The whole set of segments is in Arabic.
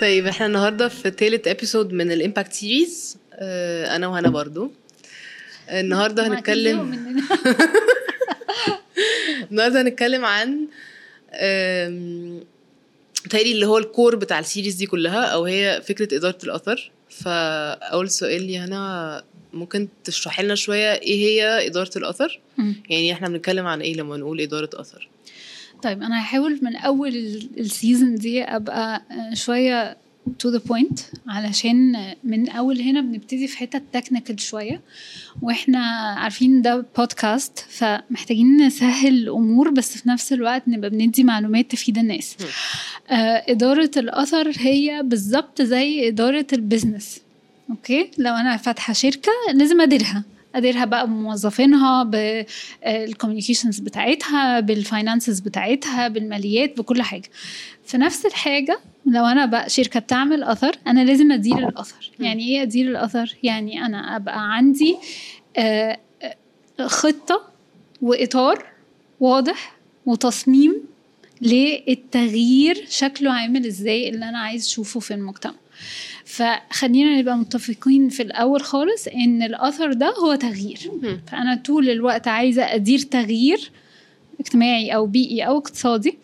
طيب احنا النهارده في تالت ابيسود من الامباكت سيريز. انا وهنا برضو النهارده هنتكلم عن تقريبا اللي هو الكور بتاع السيريز دي كلها، او هي فكره اداره الاثر. فاول سؤال لي هنا، ممكن تشرح لنا شويه ايه هي اداره الاثر؟ يعني احنا بنتكلم عن ايه لما نقول اداره اثر؟ طيب انا هحاول من اول السيزن دي ابقى شويه to the point، علشان من اول هنا بنبتدي في حته تكنيكال شويه، واحنا عارفين ده بودكاست فمحتاجين نسهل الامور بس في نفس الوقت نبقى بندي معلومات تفيد الناس. اداره الاثر هي بالظبط زي اداره البيزنس. اوكي، لو انا فاتحه شركه لازم اديرها بقى بموظفينها، بالكوميونيكيشنز بتاعتها، بالفاينانسز بتاعتها، بالماليات، بكل حاجه. في نفس الحاجه لو انا بقى شركه بتعمل اثر، انا لازم ادير الاثر. يعني ايه ادير الاثر؟ يعني انا ابقى عندي خطه واطار واضح وتصميم للتغيير، شكله عامل ازاي اللي انا عايز اشوفه في المجتمع. فخلينا نبقى متفقين في الأول خالص إن الأثر ده هو تغيير. فأنا طول الوقت عايزة أدير تغيير اجتماعي أو بيئي أو اقتصادي،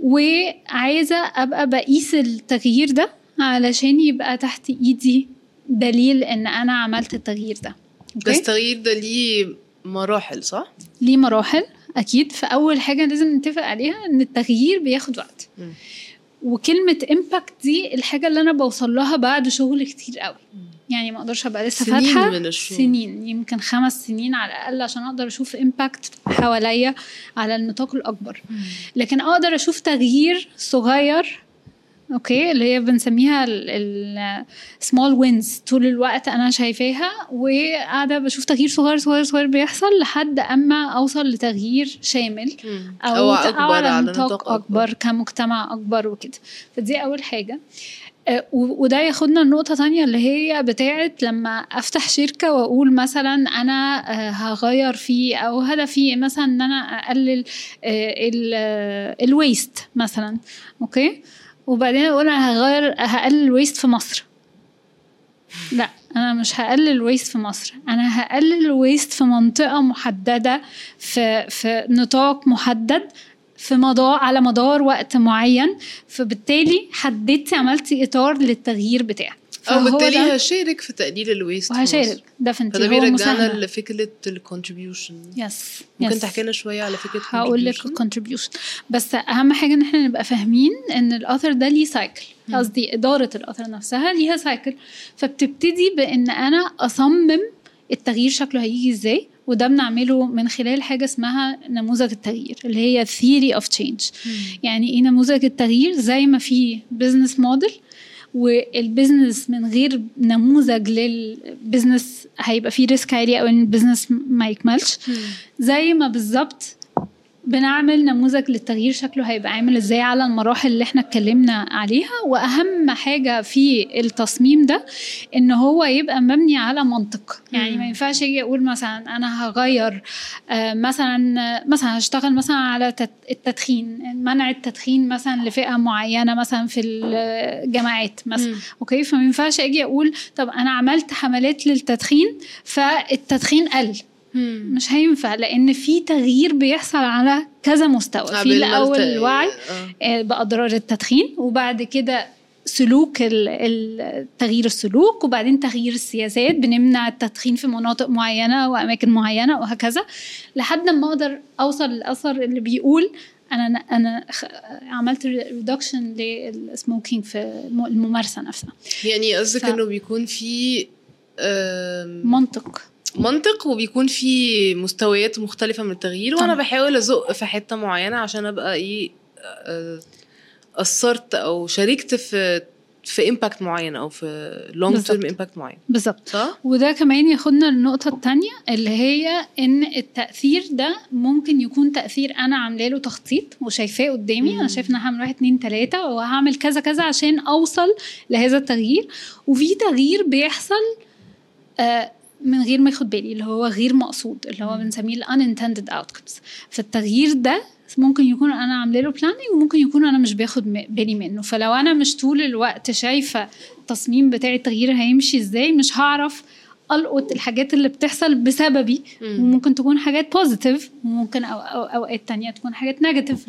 وعايزة أبقى بقيس التغيير ده علشان يبقى تحت إيدي دليل إن أنا عملت التغيير ده. بس التغيير ده ليه مراحل، صح؟ ليه مراحل أكيد. فأول حاجة لازم نتفق عليها إن التغيير بياخد وقت. وكلمة امباكت دي الحاجة اللي أنا بوصل لها بعد شغل كتير قوي. يعني ما أقدرش أبقى لسه فاتحة سنين، يمكن 5 سنين على الأقل عشان أقدر أشوف امباكت حواليا على النطاق الأكبر. لكن أقدر أشوف تغيير صغير، أوكي، اللي هي بنسميها small wins. طول الوقت أنا شايفاها وقاعدة بشوف تغيير صغير صغير صغير بيحصل لحد أما أوصل لتغيير شامل أو على نطاق أكبر كمجتمع أكبر وكده. فدي أول حاجة. وده ياخدنا النقطة تانية اللي هي بتاعت لما أفتح شركة وأقول مثلا أنا هغير فيه، أو هدفي مثلا أن أنا أقلل الويست مثلا، أوكي، وبعدين اقول انا هقلل الويست في مصر. لا، انا مش هقلل الويست في مصر، انا هقلل الويست في منطقه محدده، في نطاق محدد، في على مدار وقت معين. فبالتالي حددتي، عملتي اطار للتغيير بتاعك، وبالتالي هشارك في تقليل الويست. وهشارك ده فانتي هو مساهمة لفكرة الcontribution. يس، ممكن تحكي لنا شوية على فكرة contribution؟ هقول لك contribution، بس أهم حاجة إن إحنا نبقى فاهمين إن الأثر ده ليه سايكل. قصدي إدارة الأثر نفسها ليها سايكل. فبتبتدي بإن أنا أصمم التغيير شكله هيجي إزاي، وده بنعمله من خلال حاجة اسمها نموذج التغيير اللي هي theory of change. يعني إيه نموذج التغيير؟ زي ما في business model، والبزنس من غير نموذج للبزنس هيبقى فيه ريسك عالي، او ان البزنس ما يكملش. زي ما بالظبط بنعمل نموذج للتغيير شكله هيبقى عامل ازاي على المراحل اللي احنا اتكلمنا عليها. واهم حاجة في التصميم ده ان هو يبقى مبني على منطق. يعني ما ينفعش اجي اقول مثلا انا هغير مثلا هشتغل مثلا على التدخين، منع التدخين مثلا لفئة معينة مثلا في الجامعات مثلا، اوكي. فما ينفعش اجي اقول طب انا عملت حملات للتدخين فالتدخين قل. مش هينفع، لأن في تغيير بيحصل على كذا مستوى. في الأول الوعي بأضرار التدخين، وبعد كده سلوك تغيير السلوك، وبعدين تغيير السياسات، بنمنع التدخين في مناطق معينة وأماكن معينة وهكذا، لحد ما أقدر أوصل للأثر اللي بيقول أنا عملت reduction للسموكينج في الممارسة نفسها. يعني قصدك إنه بيكون في منطق وبيكون في مستويات مختلفة من التغيير، وانا بحاول ازق في حتة معينة عشان ابقى ايه اثرت او شاركت في امباكت معين او في لونج تيرم امباكت معين. بالظبط. وده كمان ياخدنا للنقطة التانية اللي هي ان التأثير ده ممكن يكون تأثير انا عامله له تخطيط وشايفاه قدامي. انا شايف ان هعمل 1 2 3 وهعمل كذا كذا عشان اوصل لهذا التغيير. وفي تغيير بيحصل من غير ما ياخد بالي، اللي هو غير مقصود، اللي هو بنسميه ال unintended outcomes. فالتغيير ده ممكن يكون انا عامله له بلاننج وممكن يكون انا مش باخد بالي منه. فلو انا مش طول الوقت شايفه التصميم بتاعي التغيير هيمشي ازاي مش هعرف القط الحاجات اللي بتحصل بسببي. وممكن تكون حاجات بوزيتيف وممكن اوقات تانية تكون حاجات نيجاتيف.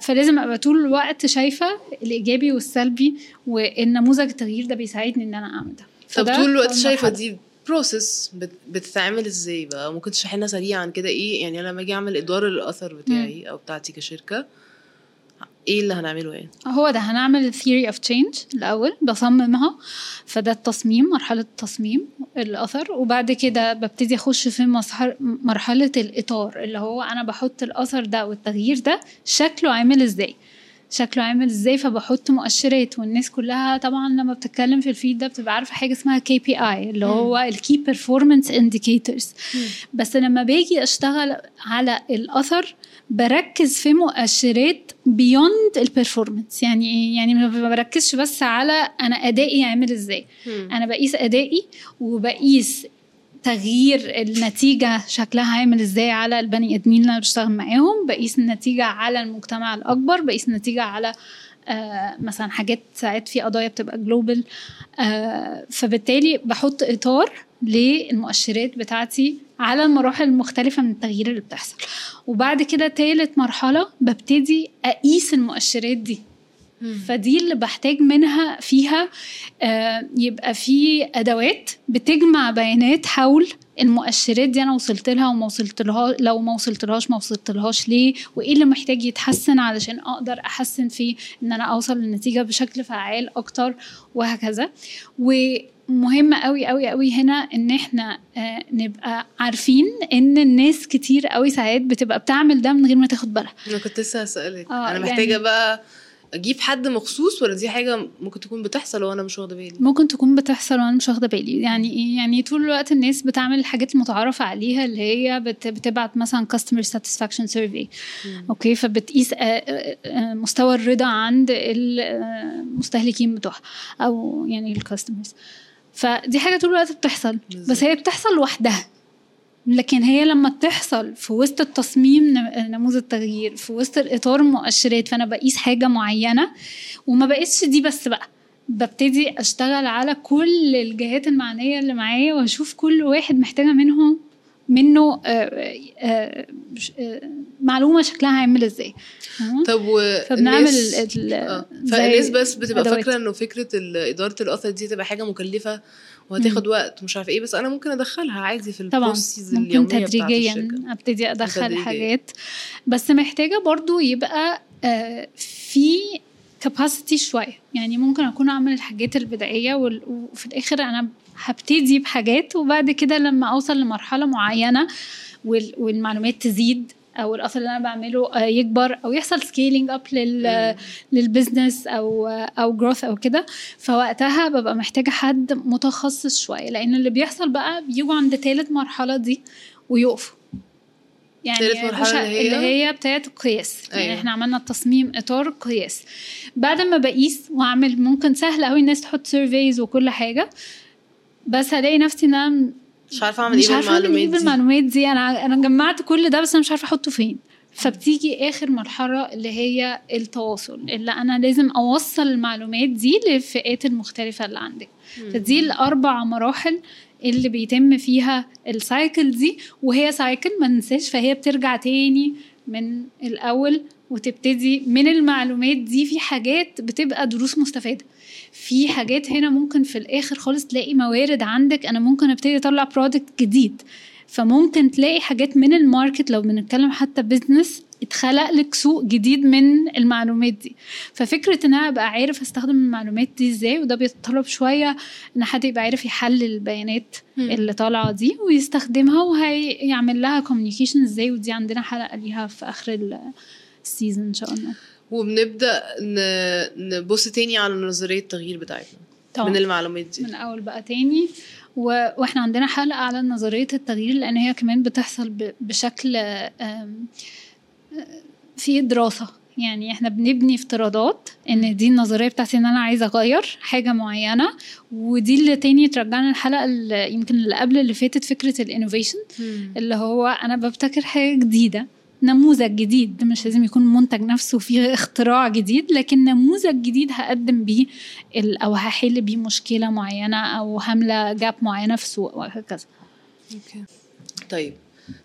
فلازم ابقى طول الوقت شايفه الايجابي والسلبي والنموذج التغيير ده بيساعدني ان انا اعمل ده. طب طول الوقت شايفه دي بروسس بتتعمل ازاي بقى؟ ممكن تشرحينا سريعا كده ايه يعني لما اجي اعمل اداره الاثر بتاعي او بتاعتي كشركه ايه اللي هنعمله؟ ايه هو ده؟ هنعمل theory of change الاول، بصممها. فده التصميم، مرحله التصميم الاثر. وبعد كده ببتدي اخش في مرحله الاطار اللي هو انا بحط الاثر ده والتغيير ده شكله عامل ازاي، شكله عامل ازاي. فبحط مؤشرات والناس كلها طبعا لما بتتكلم في الفيد ده بتبقى عارفه حاجه اسمها KPI اللي هو الكي بيرفورمانس انديكيتورز. بس لما باجي اشتغل على الاثر بركز في مؤشرات بيوند البيرفورمانس. يعني ما بركزش بس على انا ادائي عامل ازاي، انا بقيس ادائي وبقيس تغيير النتيجة شكلها هيعمل ازاي على البني ادمين اللي انا بشتغل معاهم، بقيس النتيجة على المجتمع الاكبر، بقيس النتيجة على مثلا حاجات ساعات في قضايا بتبقى جلوبال. فبالتالي بحط اطار للمؤشرات بتاعتي على المراحل المختلفة من التغيير اللي بتحصل. وبعد كده ثالث مرحلة ببتدي اقيس المؤشرات دي. فدي اللي بحتاج منها فيها يبقى في أدوات بتجمع بيانات حول المؤشرات دي، أنا وصلت لها وما وصلت لها، لو ما وصلت لهاش ما وصلت لهاش ليه، وإيه اللي محتاج يتحسن علشان أقدر أحسن فيه إن أنا أوصل للنتيجة بشكل فعال أكتر وهكذا. ومهم قوي قوي قوي هنا إن إحنا نبقى عارفين إن الناس كتير قوي ساعات بتبقى بتعمل ده من غير ما تاخد بالها. أنا كنت لسه هسألك أنا محتاجة يعني بقى اجيب حد مخصوص ولا دي حاجه ممكن تكون بتحصل وانا مش واخده بالي؟ ممكن تكون بتحصل وانا مش واخده بالي. يعني طول الوقت الناس بتعمل الحاجات المتعارفه عليها اللي هي بتبعت مثلا كاستمر ساتسفاكشن سيرفي، اوكي، فبتقيس مستوى الرضا عند المستهلكين بتوعها او يعني الكاستمرز. فدي حاجه طول الوقت بتحصل، بس هي بتحصل لوحدها. لكن هي لما تحصل في وسط التصميم نموذج التغيير، في وسط الإطار مؤشرات، فأنا بقيس حاجة معينة وما بقيسش دي بس، بقى ببتدي أشتغل على كل الجهات المعنية اللي معايا وأشوف كل واحد محتاجة منه معلومة شكلها هيعمل إزاي. طب فبنعمل فالناس بس بتبقى فاكرة إنه فكرة إدارة الأثر دي تبقى حاجة مكلفة وهتاخد وقت مش عارف ايه، بس انا ممكن ادخلها عادي في البروسيس اليوميه بتاعتي. تدريجيا ابتدي ادخل حاجات، بس محتاجه برضو يبقى في كاباسيتي شويه. يعني ممكن اكون اعمل الحاجات البدائيه وفي الاخر انا هبتدي بحاجات، وبعد كده لما اوصل لمرحله معينه والمعلومات تزيد او الاثر اللي انا بعمله يكبر او يحصل سكيلينج اب للبزنس او جروث او كده، فوقتها ببقى محتاجه حد متخصص شويه. لان اللي بيحصل بقى بيجوا عند ثالث مرحله دي ويقفوا. يعني اللي هي بتاعه القياس. يعني احنا عملنا التصميم اطار قياس، بعد ما بقيس واعمل ممكن سهل قوي الناس تحط سيرفيز وكل حاجه، بس هلاقي نفسي ان مش عارفه اعمل ايه بالمعلومات دي. انا جمعت كل ده بس انا مش عارفه احطه فين. فبتيجي اخر مرحله اللي هي التواصل، اللي انا لازم اوصل المعلومات دي للفئات المختلفه اللي عندي. فدي الاربع مراحل اللي بيتم فيها السايكل دي، وهي سايكل ما ننساش. فهي بترجع تاني من الاول وتبتدي من المعلومات دي. في حاجات بتبقى دروس مستفاده، في حاجات هنا ممكن في الاخر خالص تلاقي موارد عندك. انا ممكن ابتدي اطلع برودكت جديد، فممكن تلاقي حاجات من الماركت. لو بنتكلم حتى بزنس اتخلق لك سوق جديد من المعلومات دي. ففكره ان انا ابقى عارف استخدم المعلومات دي ازاي، وده بيتطلب شويه ان حد يبقى عارف يحلل البيانات اللي طالعه دي ويستخدمها وهيعمل لها كوميونيكيشن ازاي. ودي عندنا حلقه ليها في اخر السيزون ان شاء الله. وبنبدأ نبص تاني على نظرية التغيير بتاعتنا طبعا من المعلومات دي من أول بقى تاني. وإحنا عندنا حلقة على نظرية التغيير، لأن هي كمان بتحصل بشكل في دراسة. يعني إحنا بنبني افتراضات إن دي النظرية بتاعتي، إن أنا عايزة أغير حاجة معينة. ودي اللي تاني ترجعنا الحلقة اللي يمكن اللي قبل اللي فاتت، فكرة الانوفيشن، اللي هو أنا ببتكر حاجة جديدة نموذج جديد، مش لازم يكون منتج نفسه فيه اختراع جديد، لكن نموذج جديد هقدم بيه أو هحل بيه مشكلة معينة أو هملة جاب معينة في السوق وهكذا. طيب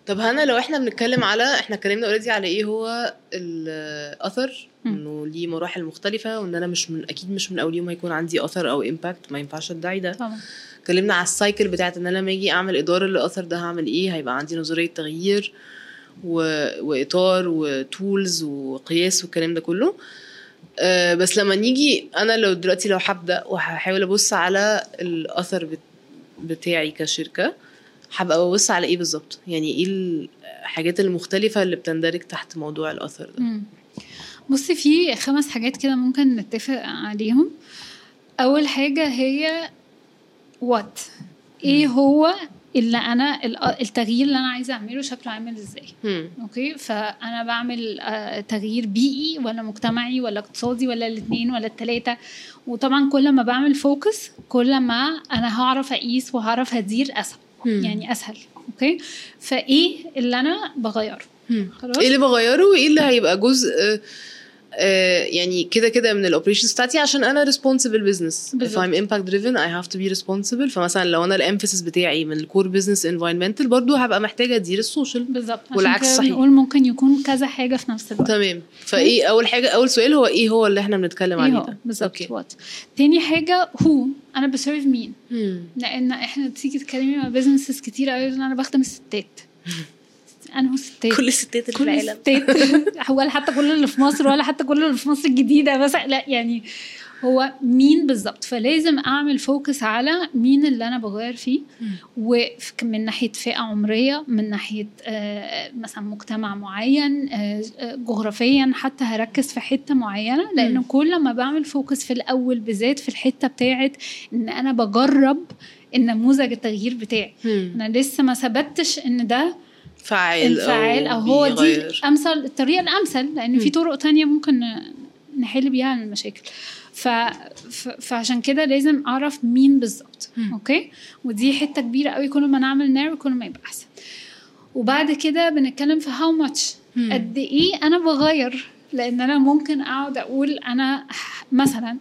هنا لو احنا بنتكلم على، احنا اتكلمنا اوريدي على ايه هو الاثر، انه ليه مراحل مختلفه، وان انا مش من اكيد مش من اول يوم هيكون عندي اثر او امباكت، ما ينفعش ادعي ده طبعا. اتكلمنا على السايكل بتاعت ان انا لما اجي اعمل اداره للاثر ده هعمل ايه، هيبقى عندي نظريه تغيير واطار وتولز وقياس والكلام ده كله. بس لما نيجي انا لو دلوقتي لو هبدا وهحاول ابص على الاثر بتاعي كشركه، حابة أبص على إيه بالظبط؟ يعني إيه الحاجات المختلفة اللي بتندرج تحت موضوع الأثر ده؟ بصي، في 5 حاجات كده ممكن نتفق عليهم. أول حاجة هي what، إيه هو اللي أنا التغيير اللي أنا عايزة أعمله شكله عامل إزاي؟ أوكي، فأنا بعمل تغيير بيئي ولا مجتمعي ولا اقتصادي ولا 2 ولا 3؟ وطبعا كل ما بعمل فوكس كل ما أنا هعرف أقيس وهعرف هدير أسهل، يعني اسهل. اوكي، فايه اللي انا بغيره؟ خلاص، ايه اللي بغيره وايه اللي هيبقى جزء يعني كده من الاوبريشنز بتاعتي، عشان انا ريسبونسبل بزنس. if I'm impact driven I have to be responsible. فمثلا لو انا الامفاسيس بتاعي من الكور بزنس انفايرمنتال، برضو هبقى محتاجه ادير السوشيال بالظبط، والعكس صحيح. نقول ممكن يكون كذا حاجه في نفس الوقت. تمام، فايه اول حاجه، اول سؤال هو ايه هو اللي احنا بنتكلم عليه ده بالظبط. تاني حاجه هو انا بسيرف مين، لان احنا تيجي تتكلمي مع بزنسز كتير قوي انا بخدم الستات. أنا ستات، كل الستات اللي في العالم، ولا حتى كل اللي في مصر، ولا حتى كل اللي في مصر الجديدة، بس لا يعني هو مين بالظبط. فلازم أعمل فوكس على مين اللي أنا بغير فيه، ومن ناحية فئة عمرية، من ناحية مثلا مجتمع معين، جغرافيا حتى هركز في حتة معينة، لأنه كل ما بعمل فوكس في الأول بالذات في الحتة بتاعت إن أنا بجرب النموذج التغيير بتاعي، أنا لسه ما ثبتش إن ده فاعل أو هو دي أمثل الطريقة الأمثل، لأن في طرق تانية ممكن نحل بيها المشاكل. فعشان كده لازم أعرف مين بالظبط. أوكي، ودي حتة كبيرة قوي، كل ما نعمل نار كل ما يبقى أحسن. وبعد كده بنتكلم في how much، قد إيه أنا بغير، لأن أنا ممكن أقعد أقول أنا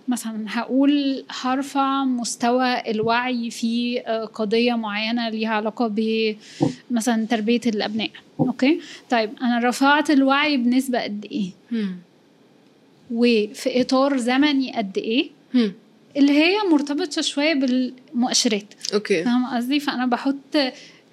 مثلا هقول هرفع مستوى الوعي في قضية معينة ليها علاقة بمثلا تربية الأبناء. أوكي، طيب أنا رفعت الوعي بنسبة قد إيه، وفي إطار زمني قد إيه، اللي هي مرتبطة شوية بالمؤشرات. أوكي، فاهمة قصدي؟ فأنا بحط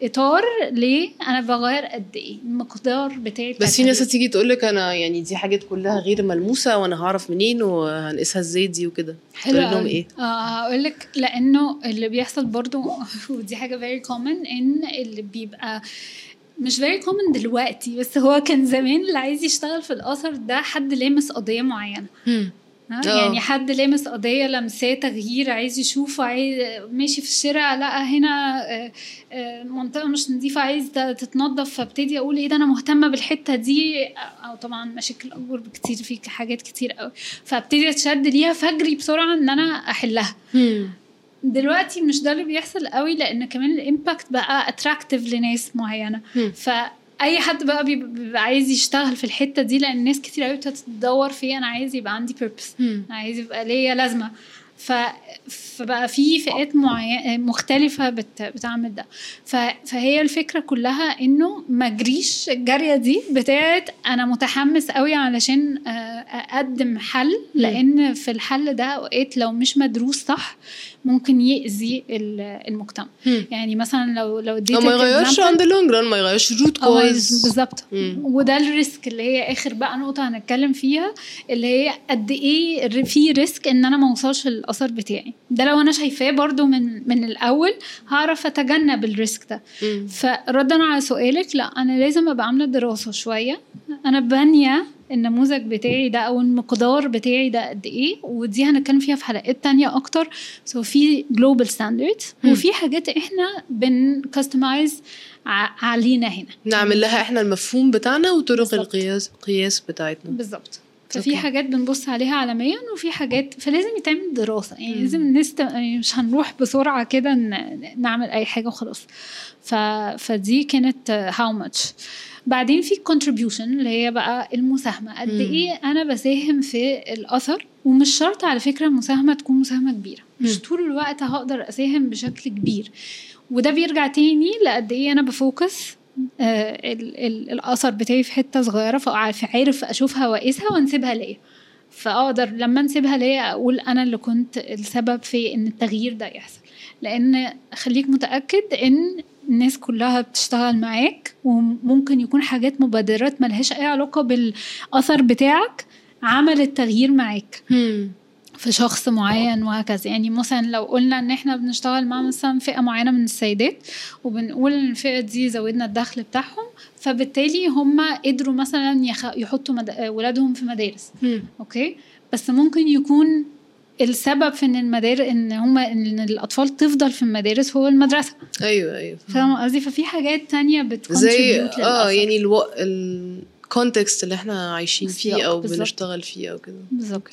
إطار ليه أنا بغير قد إيه، المقدار بتاعي. بس في ناس تيجي تقولك أنا يعني دي حاجات كلها غير ملموسة، وأنا هعرف منين وهنقيسها إزاي دي وكده، هتقول لهم إيه؟ هقولك لأنه اللي بيحصل برضو، ودي حاجة very common، إن اللي بيبقى مش very common دلوقتي، بس هو كان زمان اللي عايز يشتغل في الأثر ده حد لامس قضية معينة. يعني حد لامس قضية، لمسة تغيير، عايز يشوفه، عايز ماشي في الشارع لقى هنا منطقة مش نظيفة عايز تتنظف، فابتدي أقول إيه ده، أنا مهتمة بالحتة دي. أو طبعا مشاكل أكبر بكتير، في حاجات كتير قوي، فابتدي أتشد ليها فجري بسرعة إن أنا أحلها. دلوقتي مش ده اللي بيحصل قوي، لأن كمان الإمباكت بقى أتراكتيف لناس معينة، اي حد بقى بيبقى عايز يشتغل في الحته دي، لان الناس كتير قوي بتدور فيها. انا عايز يبقى عندي بيربس، انا عايز يبقى ليا لازمه، فبقى في فئات مختلفه بتعمل ده. فهي الفكره كلها انه ما جريش الجريه دي بتاعت انا متحمس قوي علشان اقدم حل، لان في الحل ده اوقات لو مش مدروس صح ممكن يأذي المجتمع. يعني مثلا لو اديتك ما يغيرش عند اللونج ران، ما يغيرش روت كويس بالظبط. وده الريسك اللي هي اخر بقى نقطه هنتكلم فيها، اللي هي قد ايه في ريسك ان انا ما اوصلش الاثر بتاعي ده. لو انا شايفاه برضو من الاول هعرف اتجنب الريسك ده. فردا على سؤالك، لا، انا لازم ابقى عامله دراسه شويه، انا بانيه النموذج بتاعي ده او المقدار بتاعي ده قد ايه، ودي هنتكلم فيها في حلقات تانية اكتر. في global standards، وفي حاجات احنا بنكستمايز علينا هنا، نعمل لها احنا المفهوم بتاعنا وطرق القياس بتاعتنا بالظبط. ففي حاجات بنبص عليها عالميا، وفي حاجات فلازم يتعمل دراسه، يعني لازم مش هنروح بسرعه كده نعمل اي حاجه وخلاص. فدي كانت how much. بعدين في contribution اللي هي بقى المساهمة قد ايه انا بساهم في الاثر. ومش شرط على فكرة مساهمة تكون مساهمة كبيرة، مش طول الوقت هقدر اساهم بشكل كبير. وده بيرجع تاني لقد ايه انا بفوكس الاثر بتاعي في حتة صغيرة، فعارف اشوفها واقيسها وانسيبها ليه، فاقدر لما انسيبها ليه اقول انا اللي كنت السبب في ان التغيير ده يحصل. لان خليك متأكد ان الناس كلها بتشتغل معاك، وممكن يكون حاجات مبادرات ملهاش اي علاقة بالاثر بتاعك عملت تغيير معاك في شخص معين وهكذا. يعني مثلا لو قلنا ان احنا بنشتغل مع مثلا فئة معينة من السيدات، وبنقول ان الفئة دي زودنا الدخل بتاعهم، فبالتالي هم قدروا مثلا يحطوا ولادهم في مدارس اوكي، بس ممكن يكون السبب في ان المدارس ان الاطفال تفضل في المدارس هو المدرسه. ايوه فاهمه قصدي. ففي حاجات تانية بتكونتريبيوت للأثر، يعني الكونتكست اللي احنا عايشين فيه او بالزبط. بنشتغل فيه او كده بالظبط.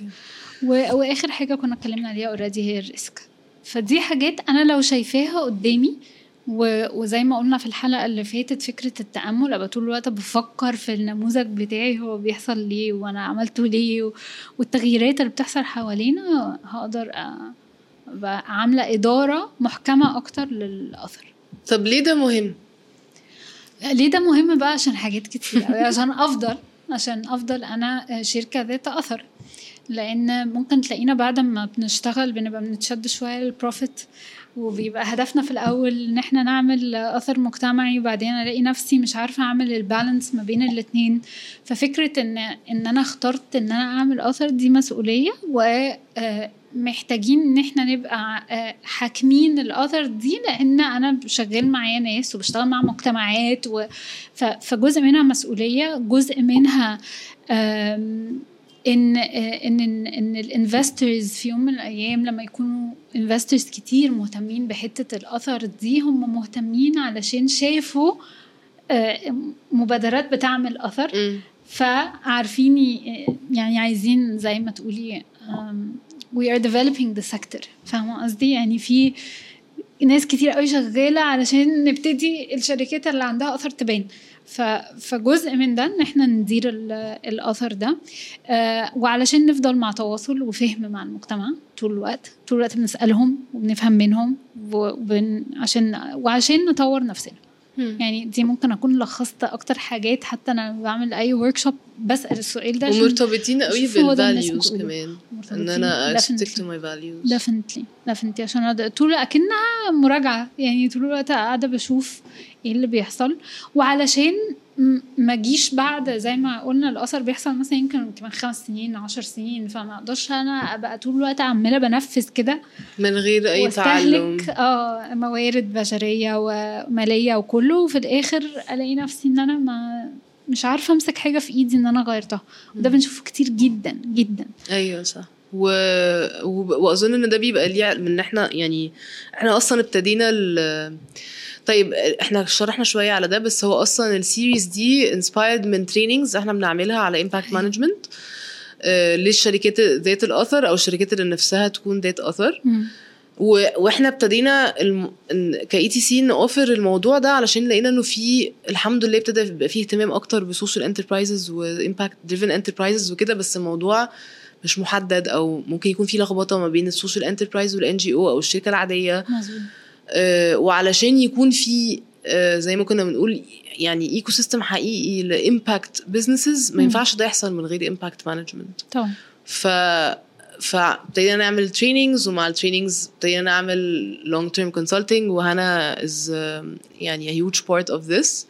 واخر حاجه كنا اتكلمنا عليها اوريدي هي الريسك. فدي حاجات انا لو شايفاها قدامي، وزي ما قلنا في الحلقه اللي فاتت فكره التامل، ابقى طول الوقت بفكر في النموذج بتاعي هو بيحصل ليه وانا عملته ليه والتغييرات اللي بتحصل حوالينا، هقدر ابقى عامله اداره محكمه اكتر للاثر. طب ليه ده مهم؟ ليه ده مهم بقى؟ عشان حاجات كتير قوي. عشان افضل انا شركه ذات اثر، لان ممكن تلاقينا بعد ما بنشتغل بنبقى بنتشد شويه للبروفيت، وبيبقى هدفنا في الاول ان احنا نعمل اثر مجتمعي، وبعدين الاقي نفسي مش عارفه اعمل البالانس ما بين الاثنين. ففكره ان انا اخترت ان انا اعمل اثر دي مسؤوليه، ومحتاجين ان احنا نبقى حاكمين الاثر دي، لان انا بشغل معايا ناس وبشتغل مع مجتمعات، فجزء منها مسؤوليه، جزء منها ان الانفسترز في يوم من الايام لما يكونوا انفسترز كتير مهتمين بحته الاثر دي، هم مهتمين علشان شافوا مبادرات بتعمل اثر، فعارفين يعني عايزين زي ما تقولي we are developing the sector. فاهمه قصدي؟ يعني في ناس كتير قوي شغاله علشان نبتدي الشركات اللي عندها اثر تبين، فجزء من ده ان احنا ندير الاثر ده، وعلشان نفضل مع تواصل وفهم مع المجتمع طول الوقت بنسالهم وبنفهم منهم، وعشان نطور نفسنا. يعني دي ممكن اكون لخصت اكتر حاجات، حتى انا بعمل اي وركشوب بسال السؤال ده. ومرتبطين قوي بالفاليوز كمان، ان انا stick to my values definitely عشان طول اكنها مراجعه، يعني طول الوقت قاعده بشوف ايه اللي بيحصل، وعلشان ما جيش بعد زي ما قلنا الاثر بيحصل مثلا يمكن كمان 5 سنين 10 سنين، فما اقدرش انا ابقى طول الوقت عماله بنفذ كده من غير اي تعلم موارد بشريه وماليه وكله، وفي الاخر الاقي نفسي ان انا مش عارفه امسك حاجه في ايدي ان انا غيرتها. وده بنشوفه كتير جدا جدا. ايوه صح. واظن ان ده بيبقى ليه من احنا، يعني احنا اصلا ابتدينا طيب احنا شرحنا شويه على ده، بس هو اصلا السيريز دي انسبايرد من تريننجز احنا بنعملها على امباكت مانجمنت للشركات ذات الاثر، او الشركات اللي نفسها تكون ذات اثر. واحنا ابتدينا كاي تي سي نوفر الموضوع ده علشان لقينا انه في الحمد لله ابتدى يبقى فيه اهتمام اكتر بسوشيال انتربرايزز وامباكت دريفن انتربرايزز وكده، بس الموضوع مش محدد، او ممكن يكون في لخبطه ما بين السوشيال انتربرايز والان جي او الشركه العاديه. وعلشان يكون في زي ما كنا بنقول يعني ايكو سيستم حقيقي لامباكت بزنسز، ما ينفعش ده يحصل من غير امباكت مانجمنت. طبعا. فابتدينا نعمل تريننجز، ومع التريننجز ابتدينا نعمل لونج تيرم كونسلتنج، وهنا از يعني هيوج بارت اوف ذس.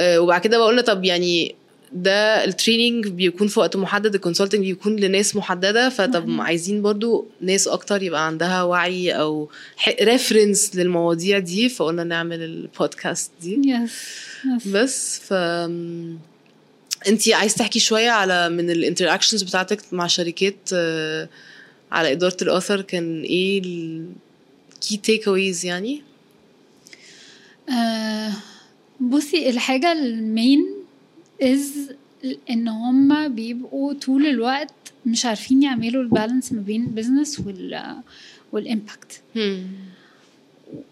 وبعد كده بقولنا طب يعني ده التريننج بيكون في وقت محدد، الكونسلتنج بيكون لناس محددة، فطب عايزين برضو ناس أكتر يبقى عندها وعي أو ريفرنس للمواضيع دي، فقلنا نعمل البودكاست دي. yes. بس أنتي عايز تحكي شوية على من الانتراكشنز بتاعتك مع شركات على إدارة الأثر، كان إيه الكي تيك اويز يعني؟ بصي، الحاجة المين ان هم بيبقوا طول الوقت مش عارفين يعملوا البالانس ما بين البيزنس والامباكت،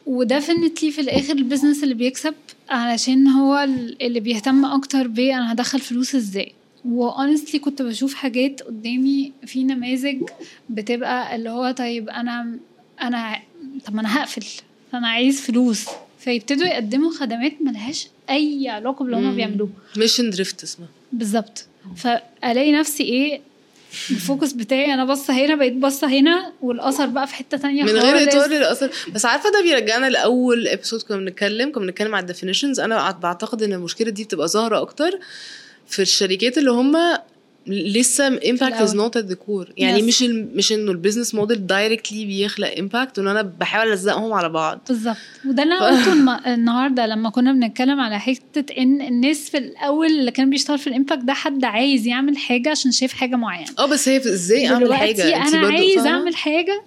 وديفنتلي في الاخر البيزنس اللي بيكسب علشان هو اللي بيهتم اكتر بيه انا هدخل فلوس ازاي. وأونستلي كنت بشوف حاجات قدامي في نماذج بتبقى اللي هو طيب انا طب انا هقفل فانا عايز فلوس، فيبتدوا يقدموا خدمات ملهاش اي علاقه باللي هم بيعملوه، ميشن دريفت اسمها بالظبط. فالاقي نفسي ايه الفوكس بتاعي انا بصه هنا بقيت بصه هنا والاثر بقى في حته تانية من غير اطار الاثر. بس عارفه ده بيرجعنا لاول ابيسود كنا بنتكلم على الديفينيشنز. انا بعتقد ان المشكله دي بتبقى ظاهره اكتر في الشركات اللي هم لسه امباكت از نوت ات ذا كور، يعني مش انه البيزنس موديل دايركتلي بيخلق امباكت وان انا بحاول ازقهم على بعض بالظبط. وده اللي انا قلته النهارده لما كنا بنتكلم على حته ان الناس في الاول اللي كان بيشتغل في الامباكت ده حد عايز يعمل حاجه عشان شايف حاجه معينه، بس هي ازاي اعمل حاجه، انا عايز اعمل حاجه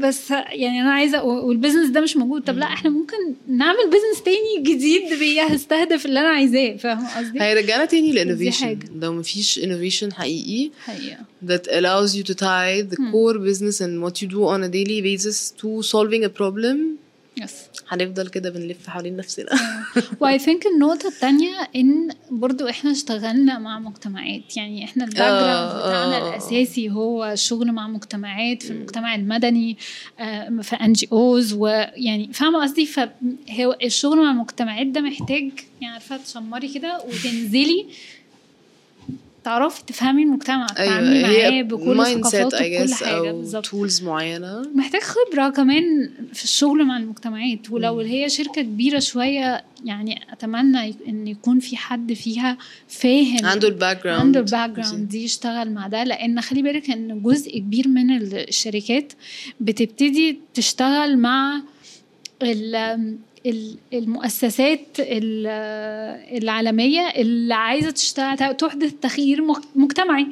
بس يعني انا عايزه والبيزنس ده مش موجود. طب لا احنا ممكن نعمل بيزنس تاني جديد بيستهدف اللي انا عايزاه، فاهم قصدي؟ هيرجعنا تاني للانوفيشن. لو مفيش innovation حقيقي that allows you to tie the core business and what you do on a daily basis to solving a problem, هنفضل كده بنلف حوالين نفسنا. واي ثينك النقطه الثانيه ان برضو احنا اشتغلنا مع مجتمعات، يعني احنا الباك جراوند بتاعنا الاساسي هو الشغل مع مجتمعات في المجتمع المدني في NGOs، ويعني فاهمه قصدي. فالشغل مع المجتمعات ده محتاج يعني عارفه تشمري كده وتنزلي تعرفي تفهمي المجتمع تعملي معاه بكل ثقافاته وكل حاجه بالظبط، تولز معينه، محتاج خبره كمان في الشغل مع المجتمعات. ولو هي شركه كبيره شويه يعني اتمنى ان يكون في حد فيها فاهم عنده الباك جراوند دي يشتغل مع ده، لان خلي بالك ان جزء كبير من الشركات بتبتدي تشتغل مع المؤسسات العالمية اللي عايزة تحدث تغيير مجتمعي،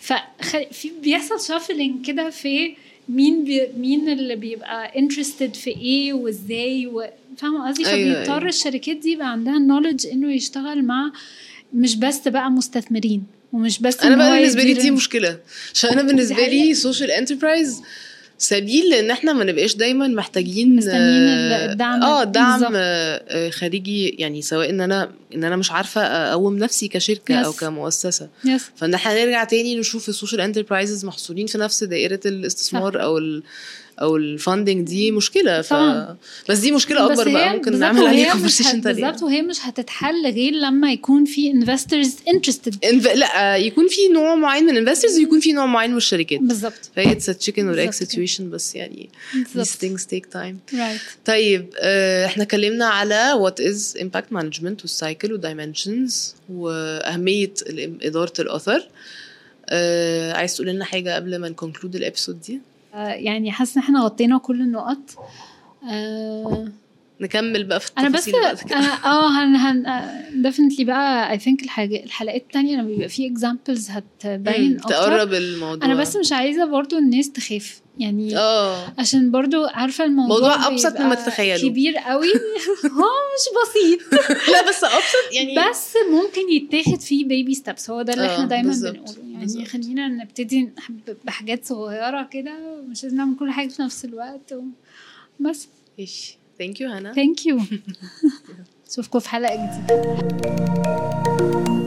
فبيحصل شافلين كده في مين اللي بيبقى interested في ايه وازاي فاهمة قصدي. فبيضطر الشركات دي بقى عندها knowledge انه يشتغل مع مش بس بقى مستثمرين ومش بس. انا بقى بالنسبة لي دي مشكلة، عشان انا بالنسبة لي social enterprise سبيل ان احنا ما نبقاش دايما محتاجين دعم خارجي، يعني سواء ان انا مش عارفه اقوم نفسي كشركه او كمؤسسه، فان احنا نرجع تاني نشوف السوشيال انتربرايزز محصورين في نفس دائره الاستثمار او الفاندنج. دي مشكله بس دي مشكله اكبر بقى ممكن نعمل عليها كونفرسيشن تاني بالظبط. وهي مش هتتحل غير لما يكون في انفسترز انترستد، لا يكون في نوع معين من انفسترز ويكون في نوع معين من الشركات بالظبط. فهي اتس تشيكن والاك سيتويشن، بس يعني these things take time. طيب احنا اتكلمنا على what is impact management والسايكل والدايمنشنز واهميه اداره الاثر. عايز تقول لنا حاجه قبل ما نكونكلود الابيسود دي؟ يعني حاسه ان احنا غطينا كل النقط. نكمل بقى في التفاصيل بقى كده. ديفينتلي بقى اي ثينك الحلقات الثانيه لما بيبقى في اكزامبلز هتبين اكتر تقرب الموضوع. انا بس مش عايزه برضو الناس تخاف، يعني عشان برضو عارفه الموضوع ابسط مما تتخيلوا، كبير قوي هو مش بسيط لا بس ابسط يعني، بس ممكن يتاخد فيه بيبي ستابس. هو ده اللي احنا دايما بنقوله، يعني خلينا نبتدي بحاجات صغيره كده، مش لازم نعمل كل حاجه في نفس الوقت بس ايش. ثانك يو هانا، ثانك يو، اشوفكم في حلقه جديده.